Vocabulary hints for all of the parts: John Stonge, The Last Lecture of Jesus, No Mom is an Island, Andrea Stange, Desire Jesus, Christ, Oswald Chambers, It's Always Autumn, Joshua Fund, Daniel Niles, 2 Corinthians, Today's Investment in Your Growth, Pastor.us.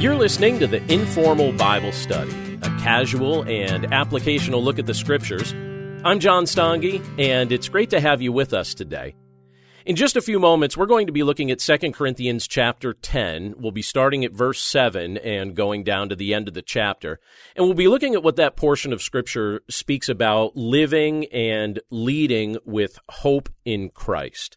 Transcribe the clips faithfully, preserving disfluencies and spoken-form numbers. You're listening to the Informal Bible Study, a casual and applicational look at the Scriptures. I'm John Stonge, and it's great to have you with us today. In just a few moments, we're going to be looking at Second Corinthians chapter ten. We'll be starting at verse seven and going down to the end of the chapter. And we'll be looking at what that portion of Scripture speaks about living and leading with hope in Christ.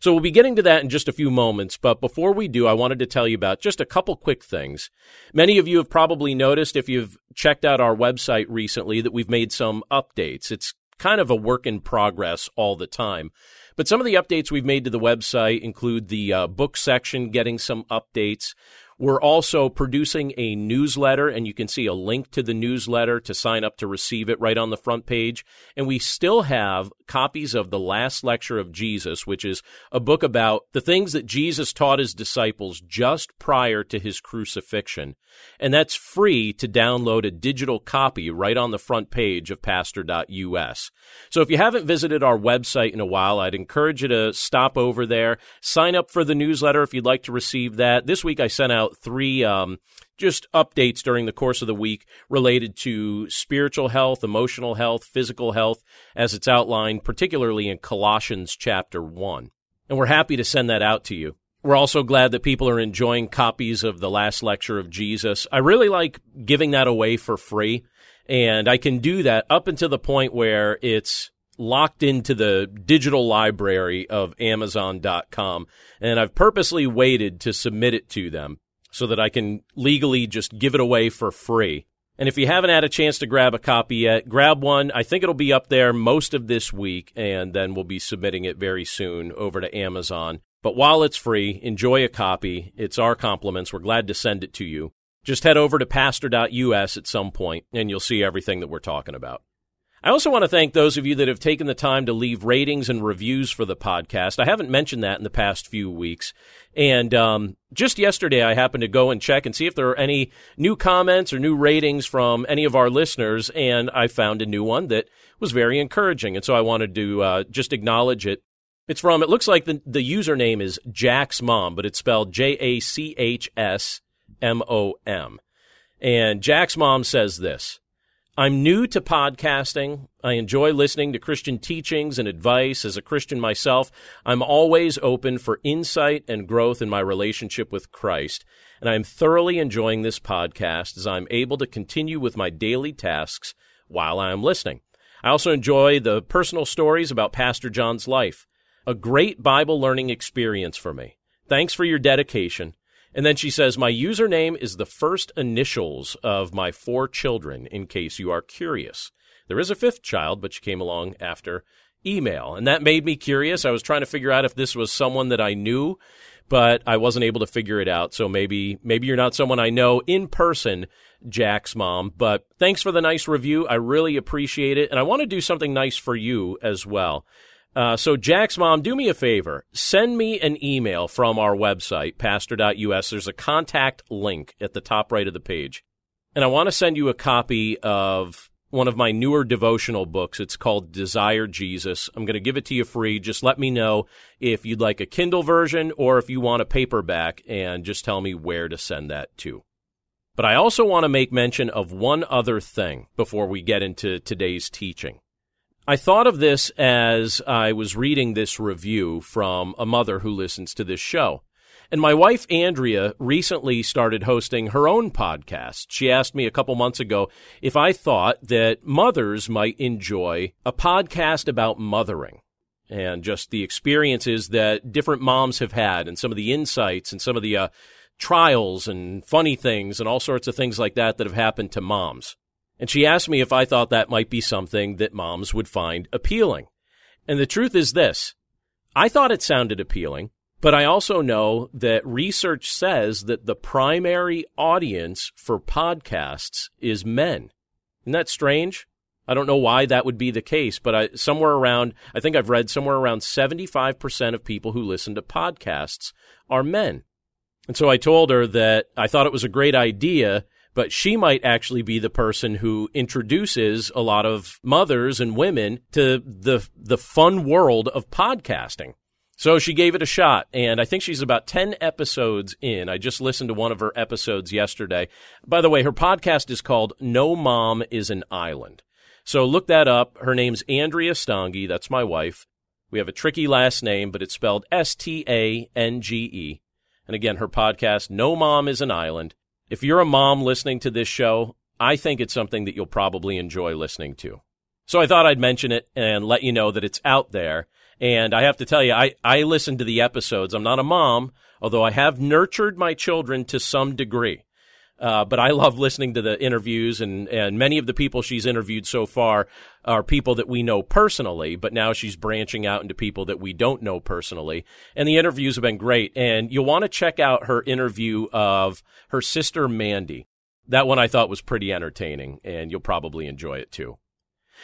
So we'll be getting to that in just a few moments, but before we do, I wanted to tell you about just a couple quick things. Many of you have probably noticed, if you've checked out our website recently, that we've made some updates. It's kind of a work in progress all the time. But some of the updates we've made to the website include the uh, book section getting some updates. We're also producing a newsletter, and you can see a link to the newsletter to sign up to receive it right on the front page. And we still have copies of The Last Lecture of Jesus, which is a book about the things that Jesus taught his disciples just prior to his crucifixion. And that's free to download a digital copy right on the front page of Pastor dot U S. So if you haven't visited our website in a while, I'd encourage you to stop over there, sign up for the newsletter if you'd like to receive that. This week I sent out three um, just updates during the course of the week related to spiritual health, emotional health, physical health, as it's outlined particularly in Colossians chapter one. And we're happy to send that out to you. We're also glad that people are enjoying copies of The Last Lecture of Jesus. I really like giving that away for free, and I can do that up until the point where it's locked into the digital library of Amazon dot com, and I've purposely waited to submit it to them so that I can legally just give it away for free. And if you haven't had a chance to grab a copy yet, grab one. I think it'll be up there most of this week, and then we'll be submitting it very soon over to Amazon. But while it's free, enjoy a copy. It's our compliments. We're glad to send it to you. Just head over to pastor dot U S at some point, and you'll see everything that we're talking about. I also want to thank those of you that have taken the time to leave ratings and reviews for the podcast. I haven't mentioned that in the past few weeks. And um, just yesterday, I happened to go and check and see if there are any new comments or new ratings from any of our listeners, and I found a new one that was very encouraging, and so I wanted to uh, just acknowledge it. It's from, it looks like the, the username is Jack's Mom, but it's spelled J A C H S M O M. And Jack's Mom says this: I'm new to podcasting. I enjoy listening to Christian teachings and advice. As a Christian myself, I'm always open for insight and growth in my relationship with Christ, and I'm thoroughly enjoying this podcast as I'm able to continue with my daily tasks while I am listening. I also enjoy the personal stories about Pastor John's life. A great Bible learning experience for me. Thanks for your dedication. And then she says, my username is the first initials of my four children, in case you are curious. There is a fifth child, but she came along after email. And that made me curious. I was trying to figure out if this was someone that I knew, but I wasn't able to figure it out. So maybe maybe you're not someone I know in person, Jack's Mom. But thanks for the nice review. I really appreciate it. And I want to do something nice for you as well. Uh, so, Jack's Mom, do me a favor. Send me an email from our website, pastor dot U S. There's a contact link at the top right of the page. And I want to send you a copy of one of my newer devotional books. It's called Desire Jesus. I'm going to give it to you free. Just let me know if you'd like a Kindle version or if you want a paperback, and just tell me where to send that to. But I also want to make mention of one other thing before we get into today's teaching. I thought of this as I was reading this review from a mother who listens to this show. And my wife, Andrea, recently started hosting her own podcast. She asked me a couple months ago if I thought that mothers might enjoy a podcast about mothering and just the experiences that different moms have had and some of the insights and some of the uh, trials and funny things and all sorts of things like that that have happened to moms. And she asked me if I thought that might be something that moms would find appealing. And the truth is this: I thought it sounded appealing, but I also know that research says that the primary audience for podcasts is men. Isn't that strange? I don't know why that would be the case, but I, somewhere around, I think I've read somewhere around seventy-five percent of people who listen to podcasts are men. And so I told her that I thought it was a great idea, but she might actually be the person who introduces a lot of mothers and women to the the fun world of podcasting. So she gave it a shot, and I think she's about ten episodes in. I just listened to one of her episodes yesterday. By the way, her podcast is called No Mom is an Island. So look that up. Her name's Andrea Stange. That's my wife. We have a tricky last name, but it's spelled S T A N G E. And again, her podcast, No Mom is an Island. If you're a mom listening to this show, I think it's something that you'll probably enjoy listening to. So I thought I'd mention it and let you know that it's out there. And I have to tell you, I, I listen to the episodes. I'm not a mom, although I have nurtured my children to some degree. Uh, but I love listening to the interviews, and, and many of the people she's interviewed so far are people that we know personally, but now she's branching out into people that we don't know personally. And the interviews have been great. And you'll want to check out her interview of her sister, Mandy. That one I thought was pretty entertaining, and you'll probably enjoy it too.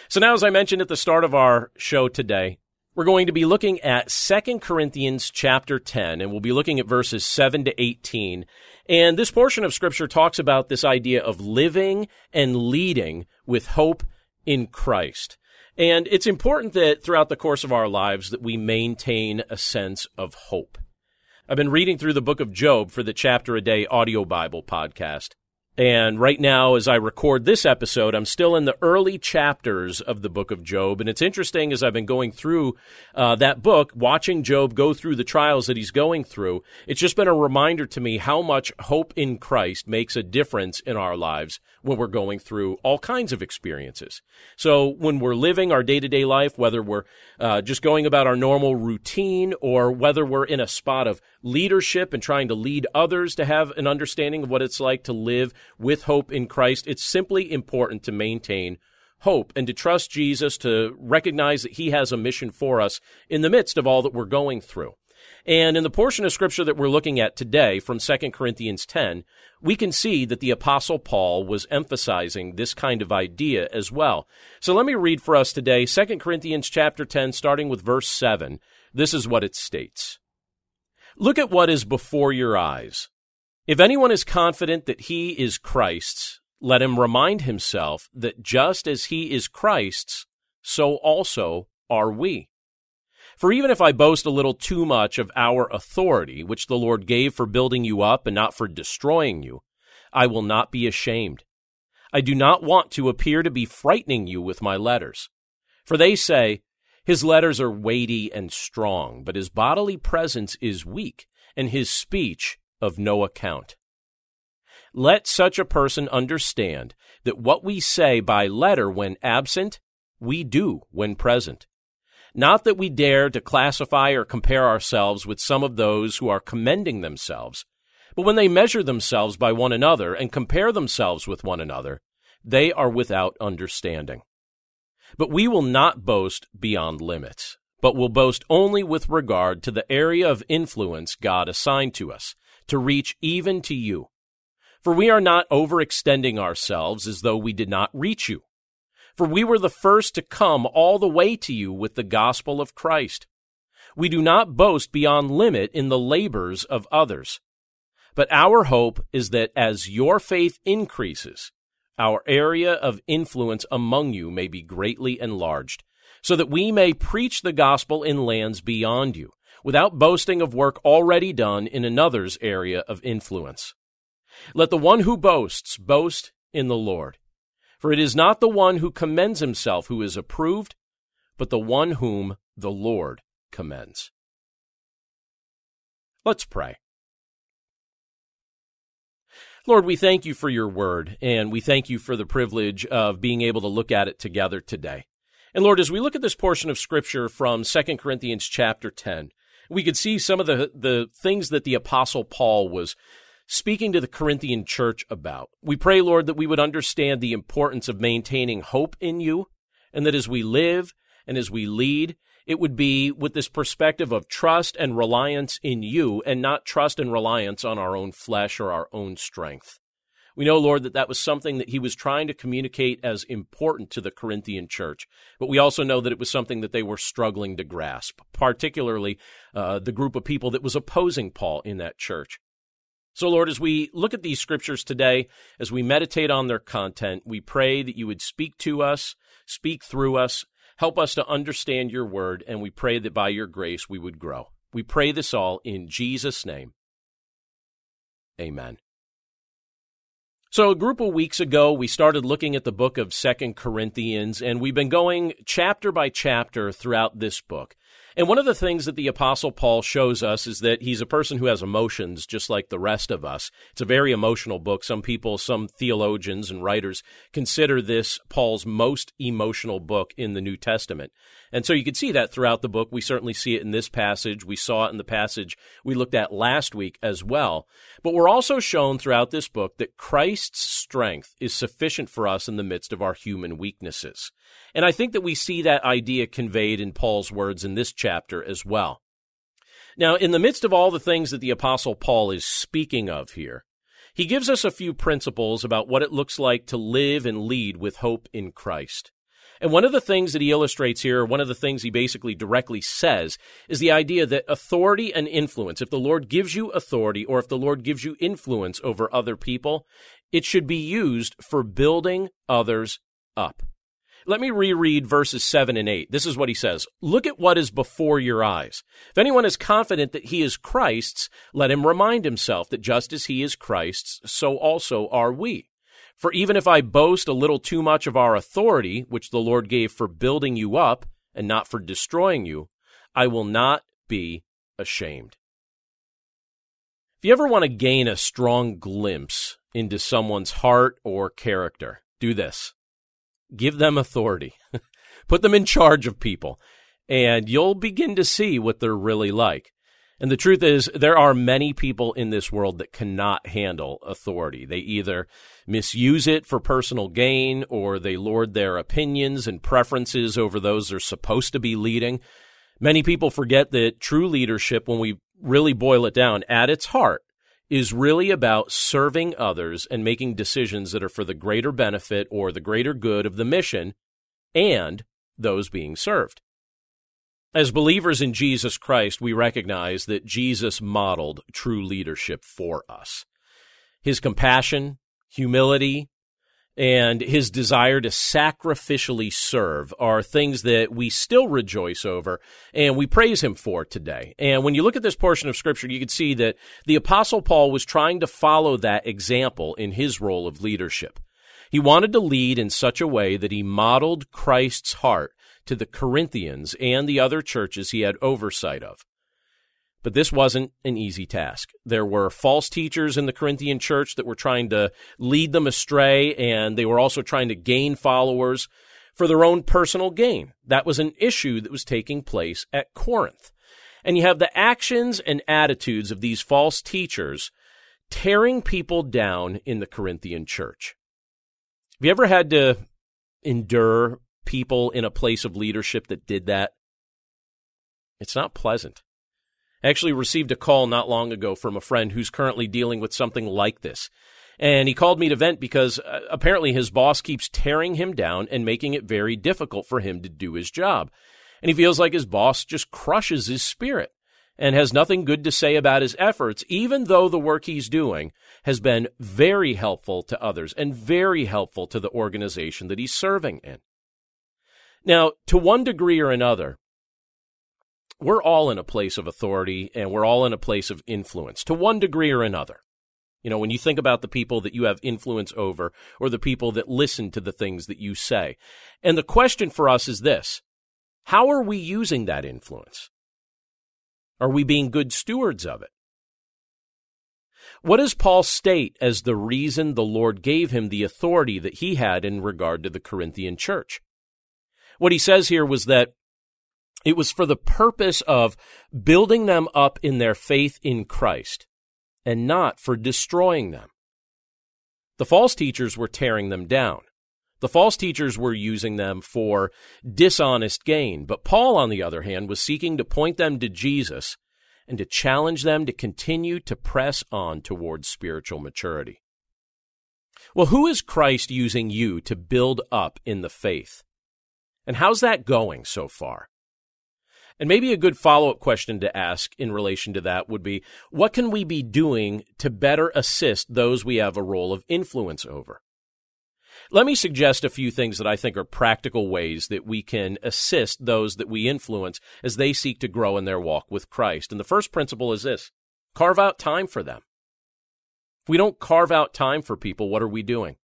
So now, as I mentioned at the start of our show today, we're going to be looking at Second Corinthians chapter ten, and we'll be looking at verses seven to eighteen. And this portion of Scripture talks about this idea of living and leading with hope in Christ. And it's important that throughout the course of our lives that we maintain a sense of hope. I've been reading through the book of Job for the Chapter a Day audio Bible podcast. And right now, as I record this episode, I'm still in the early chapters of the book of Job. And it's interesting, as I've been going through uh, that book, watching Job go through the trials that he's going through, it's just been a reminder to me how much hope in Christ makes a difference in our lives when we're going through all kinds of experiences. So when we're living our day-to-day life, whether we're uh, just going about our normal routine or whether we're in a spot of leadership and trying to lead others to have an understanding of what it's like to live with hope in Christ, it's simply important to maintain hope and to trust Jesus, to recognize that he has a mission for us in the midst of all that we're going through. And in the portion of Scripture that we're looking at today from Second Corinthians ten, we can see that the Apostle Paul was emphasizing this kind of idea as well. So let me read for us today Second Corinthians chapter ten, starting with verse seven. This is what it states. Look at what is before your eyes. If anyone is confident that he is Christ's, let him remind himself that just as he is Christ's, so also are we. For even if I boast a little too much of our authority, which the Lord gave for building you up and not for destroying you, I will not be ashamed. I do not want to appear to be frightening you with my letters. For they say, his letters are weighty and strong, but his bodily presence is weak, and his speech of no account. Let such a person understand that what we say by letter when absent, we do when present. Not that we dare to classify or compare ourselves with some of those who are commending themselves, but when they measure themselves by one another and compare themselves with one another, they are without understanding. But we will not boast beyond limits, but will boast only with regard to the area of influence God assigned to us, to reach even to you. For we are not overextending ourselves as though we did not reach you. For we were the first to come all the way to you with the gospel of Christ. We do not boast beyond limit in the labors of others. But our hope is that as your faith increases, our area of influence among you may be greatly enlarged, so that we may preach the gospel in lands beyond you, without boasting of work already done in another's area of influence. Let the one who boasts boast in the Lord. For it is not the one who commends himself who is approved, but the one whom the Lord commends. Let's pray. Lord, we thank you for your word, and we thank you for the privilege of being able to look at it together today. And Lord, as we look at this portion of Scripture from Second Corinthians chapter ten, we could see some of the, the things that the Apostle Paul was speaking to the Corinthian church about. We pray, Lord, that we would understand the importance of maintaining hope in you, and that as we live and as we lead, it would be with this perspective of trust and reliance in you and not trust and reliance on our own flesh or our own strength. We know, Lord, that that was something that he was trying to communicate as important to the Corinthian church, but we also know that it was something that they were struggling to grasp, particularly uh, the group of people that was opposing Paul in that church. So, Lord, as we look at these scriptures today, as we meditate on their content, we pray that you would speak to us, speak through us, help us to understand your word, and we pray that by your grace we would grow. We pray this all in Jesus' name. Amen. So a group of weeks ago, we started looking at the book of Second Corinthians, and we've been going chapter by chapter throughout this book. And one of the things that the Apostle Paul shows us is that he's a person who has emotions just like the rest of us. It's a very emotional book. Some people, some theologians and writers consider this Paul's most emotional book in the New Testament. And so you can see that throughout the book. We certainly see it in this passage. We saw it in the passage we looked at last week as well. But we're also shown throughout this book that Christ's strength is sufficient for us in the midst of our human weaknesses. And I think that we see that idea conveyed in Paul's words in this chapter as well. Now, in the midst of all the things that the Apostle Paul is speaking of here, he gives us a few principles about what it looks like to live and lead with hope in Christ. And one of the things that he illustrates here, one of the things he basically directly says, is the idea that authority and influence, if the Lord gives you authority or if the Lord gives you influence over other people, it should be used for building others up. Let me reread verses seven and eight. This is what he says. Look at what is before your eyes. If anyone is confident that he is Christ's, let him remind himself that just as he is Christ's, so also are we. For even if I boast a little too much of our authority, which the Lord gave for building you up and not for destroying you, I will not be ashamed. If you ever want to gain a strong glimpse into someone's heart or character, do this. Give them authority. Put them in charge of people, and you'll begin to see what they're really like. And the truth is, there are many people in this world that cannot handle authority. They either misuse it for personal gain, or they lord their opinions and preferences over those they're supposed to be leading. Many people forget that true leadership, when we really boil it down, at its heart, is really about serving others and making decisions that are for the greater benefit or the greater good of the mission and those being served. As believers in Jesus Christ, we recognize that Jesus modeled true leadership for us. His compassion, humility, and his desire to sacrificially serve are things that we still rejoice over and we praise him for today. And when you look at this portion of Scripture, you can see that the Apostle Paul was trying to follow that example in his role of leadership. He wanted to lead in such a way that he modeled Christ's heart to the Corinthians and the other churches he had oversight of. But this wasn't an easy task. There were false teachers in the Corinthian church that were trying to lead them astray, and they were also trying to gain followers for their own personal gain. That was an issue that was taking place at Corinth. And you have the actions and attitudes of these false teachers tearing people down in the Corinthian church. Have you ever had to endure people in a place of leadership that did that? It's not pleasant. I actually received a call not long ago from a friend who's currently dealing with something like this. And he called me to vent because uh, apparently his boss keeps tearing him down and making it very difficult for him to do his job. And he feels like his boss just crushes his spirit and has nothing good to say about his efforts, even though the work he's doing has been very helpful to others and very helpful to the organization that he's serving in. Now, to one degree or another, we're all in a place of authority, and we're all in a place of influence, to one degree or another. You know, when you think about the people that you have influence over or the people that listen to the things that you say. And the question for us is this: how are we using that influence? Are we being good stewards of it? What does Paul state as the reason the Lord gave him the authority that he had in regard to the Corinthian church? What he says here was that it was for the purpose of building them up in their faith in Christ and not for destroying them. The false teachers were tearing them down. The false teachers were using them for dishonest gain. But Paul, on the other hand, was seeking to point them to Jesus and to challenge them to continue to press on towards spiritual maturity. Well, who is Christ using you to build up in the faith? And how's that going so far? And maybe a good follow-up question to ask in relation to that would be, what can we be doing to better assist those we have a role of influence over? Let me suggest a few things that I think are practical ways that we can assist those that we influence as they seek to grow in their walk with Christ. And the first principle is this: carve out time for them. If we don't carve out time for people, what are we doing?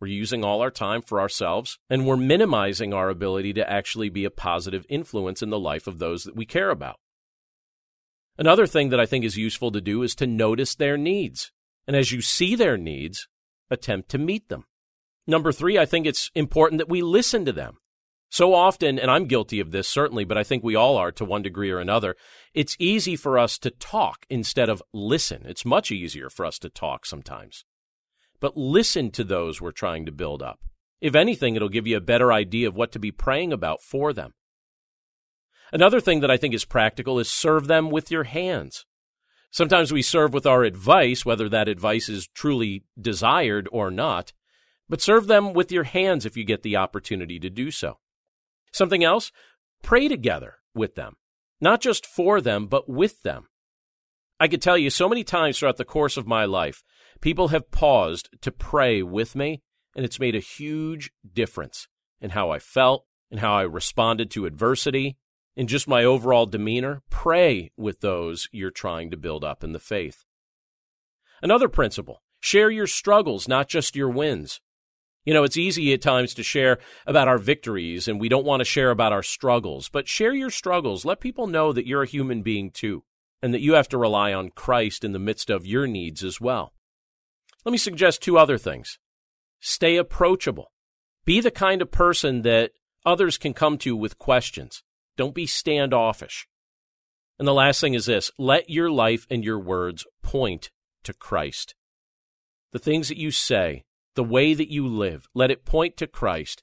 We're using all our time for ourselves, and we're minimizing our ability to actually be a positive influence in the life of those that we care about. Another thing that I think is useful to do is to notice their needs, and as you see their needs, attempt to meet them. Number three, I think it's important that we listen to them. So often, and I'm guilty of this certainly, but I think we all are to one degree or another, it's easy for us to talk instead of listen. It's much easier for us to talk sometimes. But listen to those we're trying to build up. If anything, it'll give you a better idea of what to be praying about for them. Another thing that I think is practical is serve them with your hands. Sometimes we serve with our advice, whether that advice is truly desired or not, but serve them with your hands if you get the opportunity to do so. Something else, pray together with them, not just for them, but with them. I could tell you so many times throughout the course of my life, people have paused to pray with me, and it's made a huge difference in how I felt, in how I responded to adversity, in just my overall demeanor. Pray with those you're trying to build up in the faith. Another principle, share your struggles, not just your wins. You know, it's easy at times to share about our victories, and we don't want to share about our struggles, but share your struggles. Let people know that you're a human being too, and that you have to rely on Christ in the midst of your needs as well. Let me suggest two other things. Stay approachable. Be the kind of person that others can come to with questions. Don't be standoffish. And the last thing is this: let your life and your words point to Christ. The things that you say, the way that you live, let it point to Christ.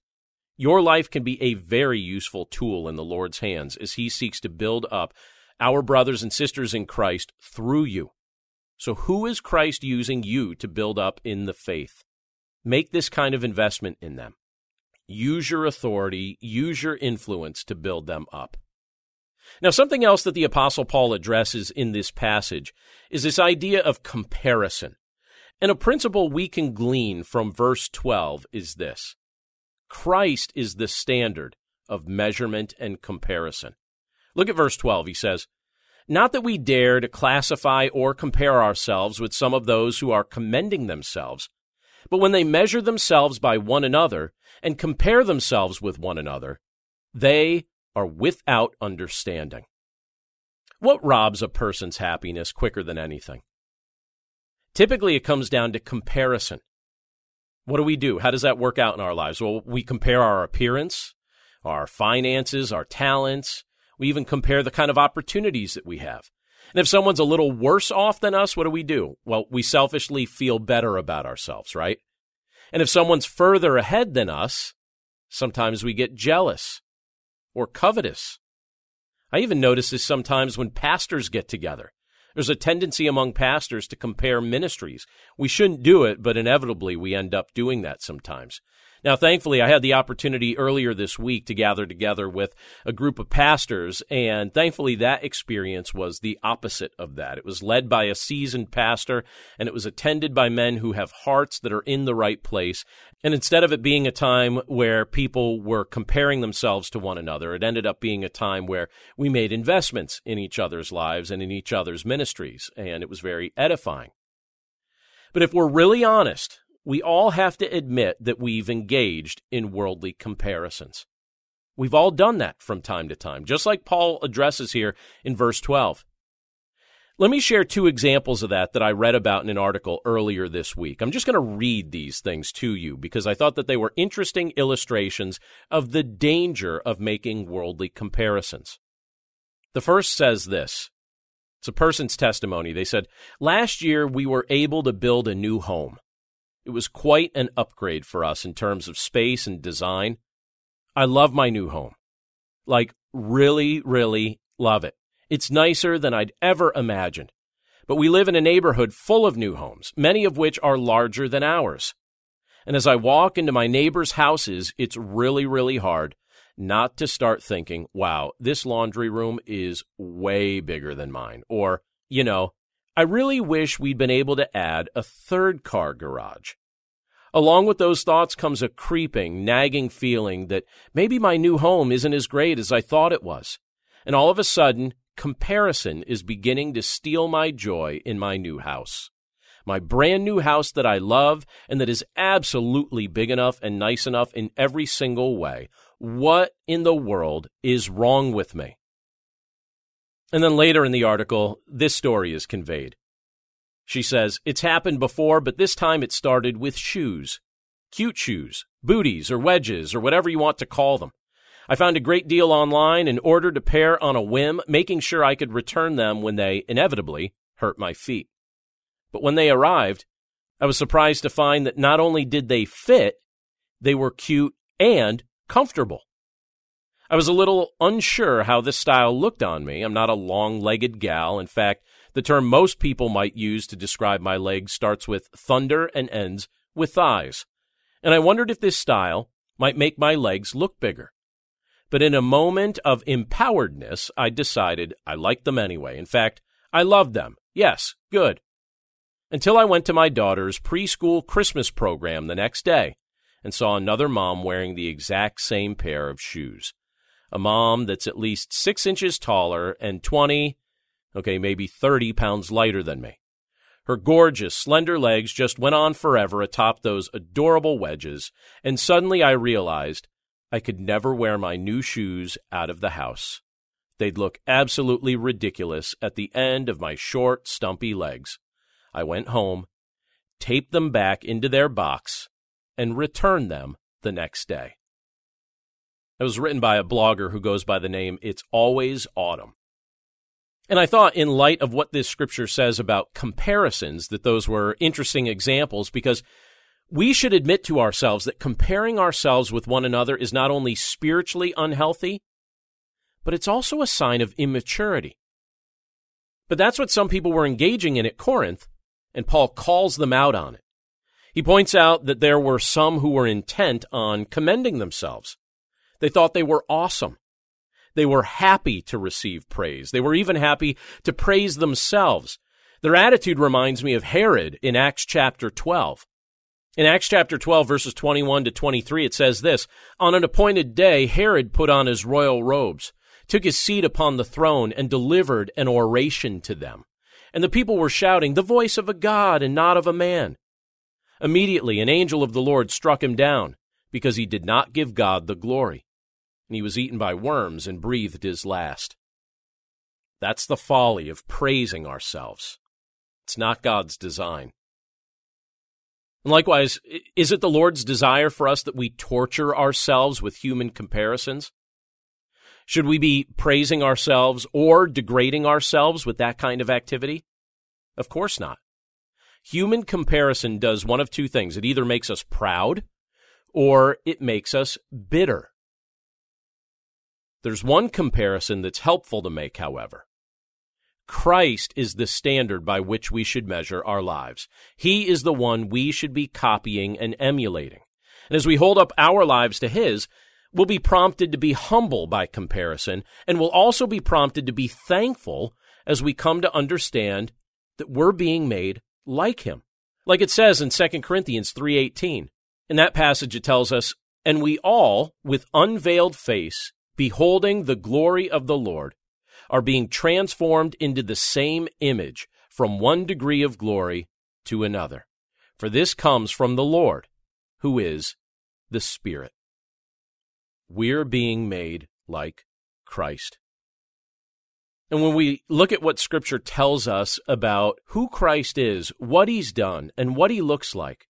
Your life can be a very useful tool in the Lord's hands as He seeks to build up our brothers and sisters in Christ through you. So who is Christ using you to build up in the faith? Make this kind of investment in them. Use your authority, use your influence to build them up. Now, something else that the Apostle Paul addresses in this passage is this idea of comparison. And a principle we can glean from verse twelve is this: Christ is the standard of measurement and comparison. Look at verse twelve, he says, "Not that we dare to classify or compare ourselves with some of those who are commending themselves, but when they measure themselves by one another and compare themselves with one another, they are without understanding." What robs a person's happiness quicker than anything? Typically, it comes down to comparison. What do we do? How does that work out in our lives? Well, we compare our appearance, our finances, our talents. We even compare the kind of opportunities that we have. And if someone's a little worse off than us, what do we do? Well, we selfishly feel better about ourselves, right? And if someone's further ahead than us, sometimes we get jealous or covetous. I even notice this sometimes when pastors get together. There's a tendency among pastors to compare ministries. We shouldn't do it, but inevitably we end up doing that sometimes. Now, thankfully, I had the opportunity earlier this week to gather together with a group of pastors, and thankfully that experience was the opposite of that. It was led by a seasoned pastor, and it was attended by men who have hearts that are in the right place. And instead of it being a time where people were comparing themselves to one another, it ended up being a time where we made investments in each other's lives and in each other's ministries, and it was very edifying. But if we're really honest, we all have to admit that we've engaged in worldly comparisons. We've all done that from time to time, just like Paul addresses here in verse twelve. Let me share two examples of that that I read about in an article earlier this week. I'm just going to read these things to you because I thought that they were interesting illustrations of the danger of making worldly comparisons. The first says this. It's a person's testimony. They said, "Last year we were able to build a new home. It was quite an upgrade for us in terms of space and design. I love my new home. Like, really, really love it. It's nicer than I'd ever imagined. But we live in a neighborhood full of new homes, many of which are larger than ours. And as I walk into my neighbors' houses, it's really, really hard not to start thinking, wow, this laundry room is way bigger than mine. Or, you know, I really wish we'd been able to add a third car garage. Along with those thoughts comes a creeping, nagging feeling that maybe my new home isn't as great as I thought it was. And all of a sudden, comparison is beginning to steal my joy in my new house. My brand new house that I love and that is absolutely big enough and nice enough in every single way. What in the world is wrong with me? And then later in the article, this story is conveyed. She says, it's happened before, but this time it started with shoes. Cute shoes, booties, or wedges, or whatever you want to call them. I found a great deal online and ordered a pair on a whim, making sure I could return them when they inevitably hurt my feet. But when they arrived, I was surprised to find that not only did they fit, they were cute and comfortable. I was a little unsure how this style looked on me. I'm not a long-legged gal. In fact, the term most people might use to describe my legs starts with thunder and ends with thighs. And I wondered if this style might make my legs look bigger. But in a moment of empoweredness, I decided I liked them anyway. In fact, I loved them. Yes, good. Until I went to my daughter's preschool Christmas program the next day and saw another mom wearing the exact same pair of shoes. A mom that's at least six inches taller and twenty, okay, maybe thirty pounds lighter than me. Her gorgeous, slender legs just went on forever atop those adorable wedges, and suddenly I realized I could never wear my new shoes out of the house. They'd look absolutely ridiculous at the end of my short, stumpy legs. I went home, taped them back into their box, and returned them the next day. It was written by a blogger who goes by the name It's Always Autumn. And I thought, in light of what this scripture says about comparisons, that those were interesting examples, because we should admit to ourselves that comparing ourselves with one another is not only spiritually unhealthy, but it's also a sign of immaturity. But that's what some people were engaging in at Corinth, and Paul calls them out on it. He points out that there were some who were intent on commending themselves. They thought they were awesome. They were happy to receive praise. They were even happy to praise themselves. Their attitude reminds me of Herod in Acts chapter twelve. In Acts chapter twelve, verses twenty-one to twenty-three, it says this, on an appointed day, Herod put on his royal robes, took his seat upon the throne, and delivered an oration to them. And the people were shouting, the voice of a god and not of a man. Immediately, an angel of the Lord struck him down, because he did not give God the glory. And he was eaten by worms and breathed his last. That's the folly of praising ourselves. It's not God's design. And likewise, is it the Lord's desire for us that we torture ourselves with human comparisons? Should we be praising ourselves or degrading ourselves with that kind of activity? Of course not. Human comparison does one of two things. It either makes us proud or it makes us bitter. There's one comparison that's helpful to make, however. Christ is the standard by which we should measure our lives. He is the one we should be copying and emulating. And as we hold up our lives to His, we'll be prompted to be humble by comparison, and we'll also be prompted to be thankful as we come to understand that we're being made like Him. Like it says in Second Corinthians three eighteen. In that passage, it tells us, and we all, with unveiled face, beholding the glory of the Lord, are being transformed into the same image from one degree of glory to another. For this comes from the Lord, who is the Spirit. We're being made like Christ. And when we look at what Scripture tells us about who Christ is, what He's done, and what He looks like,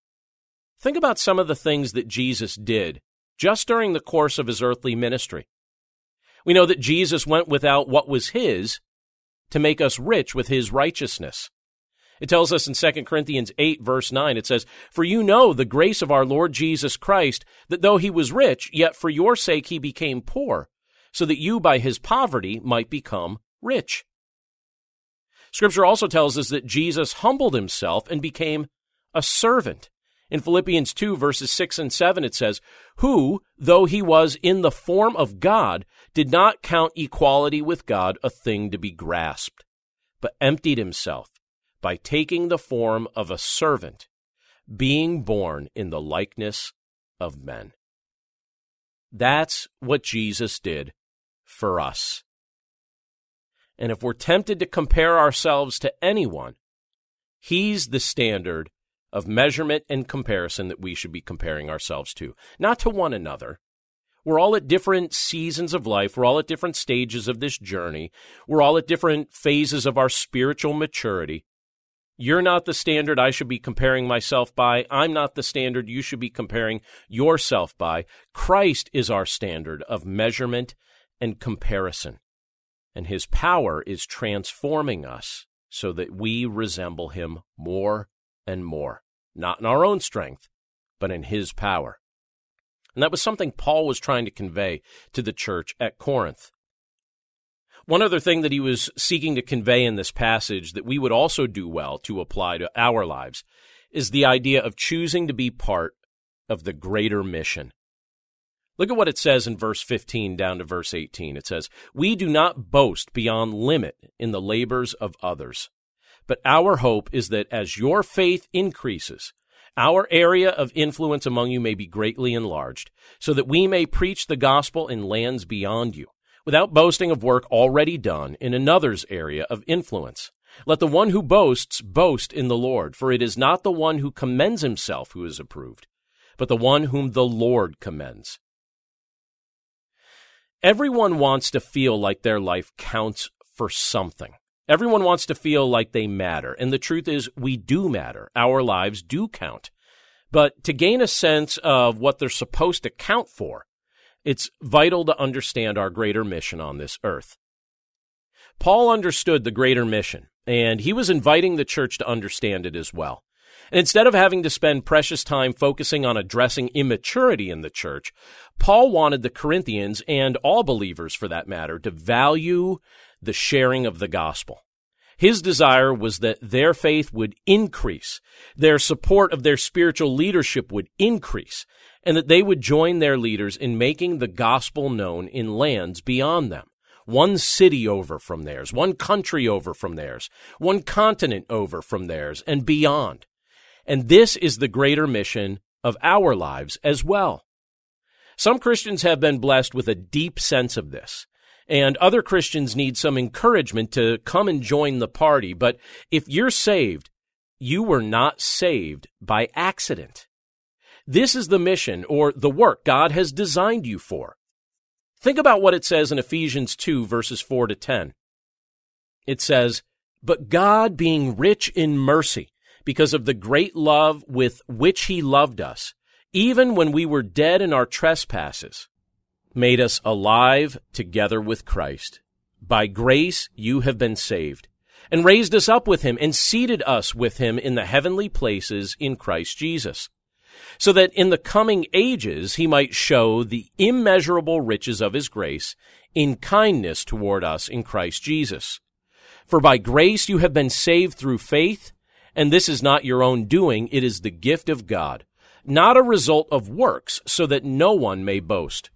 think about some of the things that Jesus did just during the course of His earthly ministry. We know that Jesus went without what was His to make us rich with His righteousness. It tells us in Second Corinthians eight, verse nine, it says, for you know the grace of our Lord Jesus Christ, that though He was rich, yet for your sake He became poor, so that you by His poverty might become rich. Scripture also tells us that Jesus humbled Himself and became a servant. In Philippians two, verses six and seven, it says, who, though He was in the form of God, did not count equality with God a thing to be grasped, but emptied Himself by taking the form of a servant, being born in the likeness of men. That's what Jesus did for us. And if we're tempted to compare ourselves to anyone, he's the standard of measurement and comparison that we should be comparing ourselves to, not to one another. We're all at different seasons of life. We're all at different stages of this journey. We're all at different phases of our spiritual maturity. You're not the standard I should be comparing myself by. I'm not the standard you should be comparing yourself by. Christ is our standard of measurement and comparison. And his power is transforming us so that we resemble him more and more, not in our own strength, but in his power. And that was something Paul was trying to convey to the church at Corinth. One other thing that he was seeking to convey in this passage that we would also do well to apply to our lives is the idea of choosing to be part of the greater mission. Look at what it says in verse fifteen down to verse eighteen. It says, "We do not boast beyond limit in the labors of others, but our hope is that as your faith increases, our area of influence among you may be greatly enlarged, so that we may preach the gospel in lands beyond you, without boasting of work already done in another's area of influence. Let the one who boasts boast in the Lord, for it is not the one who commends himself who is approved, but the one whom the Lord commends." Everyone wants to feel like their life counts for something. Everyone wants to feel like they matter, and the truth is we do matter. Our lives do count. But to gain a sense of what they're supposed to count for, it's vital to understand our greater mission on this earth. Paul understood the greater mission, and he was inviting the church to understand it as well. And instead of having to spend precious time focusing on addressing immaturity in the church, Paul wanted the Corinthians, and all believers for that matter, to value the sharing of the gospel. His desire was that their faith would increase, their support of their spiritual leadership would increase, and that they would join their leaders in making the gospel known in lands beyond them. One city over from theirs, one country over from theirs, one continent over from theirs, and beyond. And this is the greater mission of our lives as well. Some Christians have been blessed with a deep sense of this, and other Christians need some encouragement to come and join the party. But if you're saved, you were not saved by accident. This is the mission or the work God has designed you for. Think about what it says in Ephesians two, verses four to ten. It says, "But God, being rich in mercy, because of the great love with which he loved us, even when we were dead in our trespasses, made us alive together with Christ. By grace you have been saved, and raised us up with him, and seated us with him in the heavenly places in Christ Jesus, so that in the coming ages he might show the immeasurable riches of his grace in kindness toward us in Christ Jesus. For by grace you have been saved through faith, and this is not your own doing, it is the gift of God, not a result of works, so that no one may boast.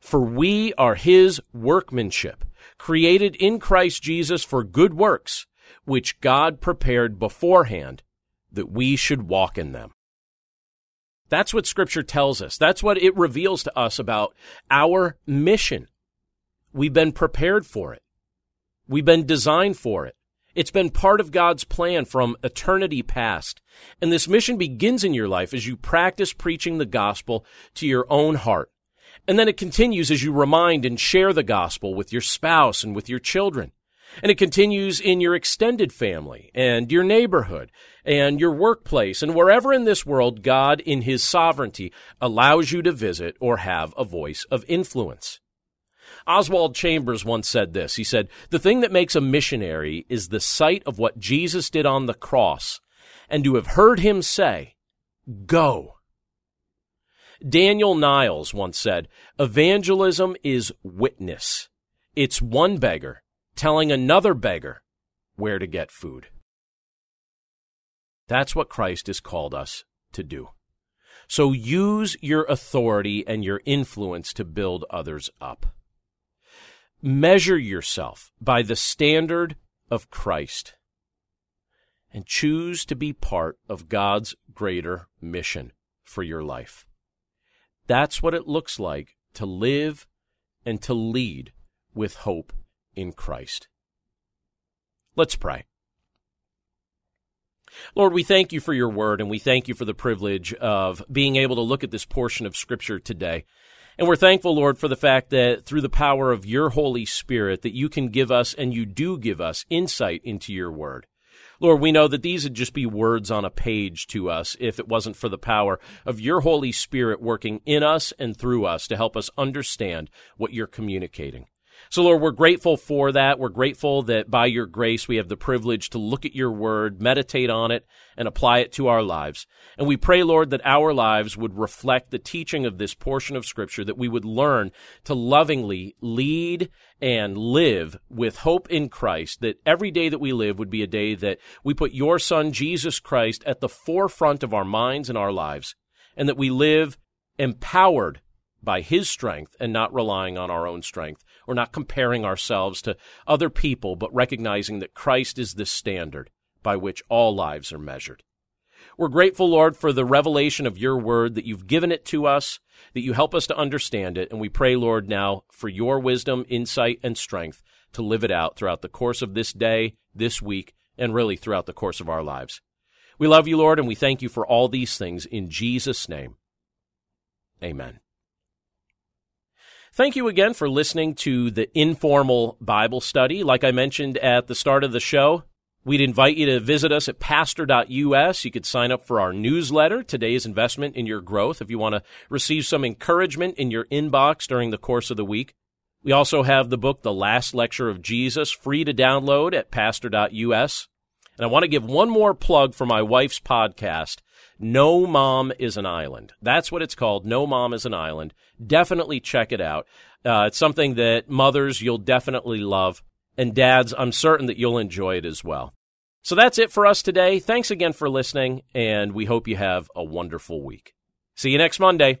For we are his workmanship, created in Christ Jesus for good works, which God prepared beforehand that we should walk in them." That's what Scripture tells us. That's what it reveals to us about our mission. We've been prepared for it. We've been designed for it. It's been part of God's plan from eternity past. And this mission begins in your life as you practice preaching the gospel to your own heart. And then it continues as you remind and share the gospel with your spouse and with your children. And it continues in your extended family and your neighborhood and your workplace and wherever in this world God in his sovereignty allows you to visit or have a voice of influence. Oswald Chambers once said this. He said, "The thing that makes a missionary is the sight of what Jesus did on the cross and to have heard him say, 'Go.'" Daniel Niles once said, "Evangelism is witness. It's one beggar telling another beggar where to get food." That's what Christ has called us to do. So use your authority and your influence to build others up. Measure yourself by the standard of Christ. and choose to be part of God's greater mission for your life. That's what it looks like to live and to lead with hope in Christ. Let's pray. Lord, we thank you for your word, and we thank you for the privilege of being able to look at this portion of Scripture today. And we're thankful, Lord, for the fact that through the power of your Holy Spirit that you can give us, and you do give us, insight into your word. Lord, we know that these would just be words on a page to us if it wasn't for the power of your Holy Spirit working in us and through us to help us understand what you're communicating. So, Lord, we're grateful for that. We're grateful that by your grace we have the privilege to look at your word, meditate on it, and apply it to our lives. And we pray, Lord, that our lives would reflect the teaching of this portion of Scripture, that we would learn to lovingly lead and live with hope in Christ, that every day that we live would be a day that we put your Son, Jesus Christ, at the forefront of our minds and our lives, and that we live empowered by his strength and not relying on our own strength. We're not comparing ourselves to other people, but recognizing that Christ is the standard by which all lives are measured. We're grateful, Lord, for the revelation of your word, that you've given it to us, that you help us to understand it, and we pray, Lord, now for your wisdom, insight, and strength to live it out throughout the course of this day, this week, and really throughout the course of our lives. We love you, Lord, and we thank you for all these things. In Jesus' name, amen. Thank you again for listening to the informal Bible study. Like I mentioned at the start of the show, we'd invite you to visit us at pastor dot U S. You could sign up for our newsletter, Today's Investment in Your Growth, if you want to receive some encouragement in your inbox during the course of the week. We also have the book, The Last Lecture of Jesus, free to download at pastor dot U S. And I want to give one more plug for my wife's podcast, No Mom is an Island. That's what it's called, No Mom is an Island. Definitely check it out. Uh, it's something that mothers, you'll definitely love, and dads, I'm certain that you'll enjoy it as well. So that's it for us today. Thanks again for listening, and we hope you have a wonderful week. See you next Monday.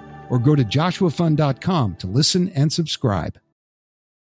or go to joshua fund dot com to listen and subscribe.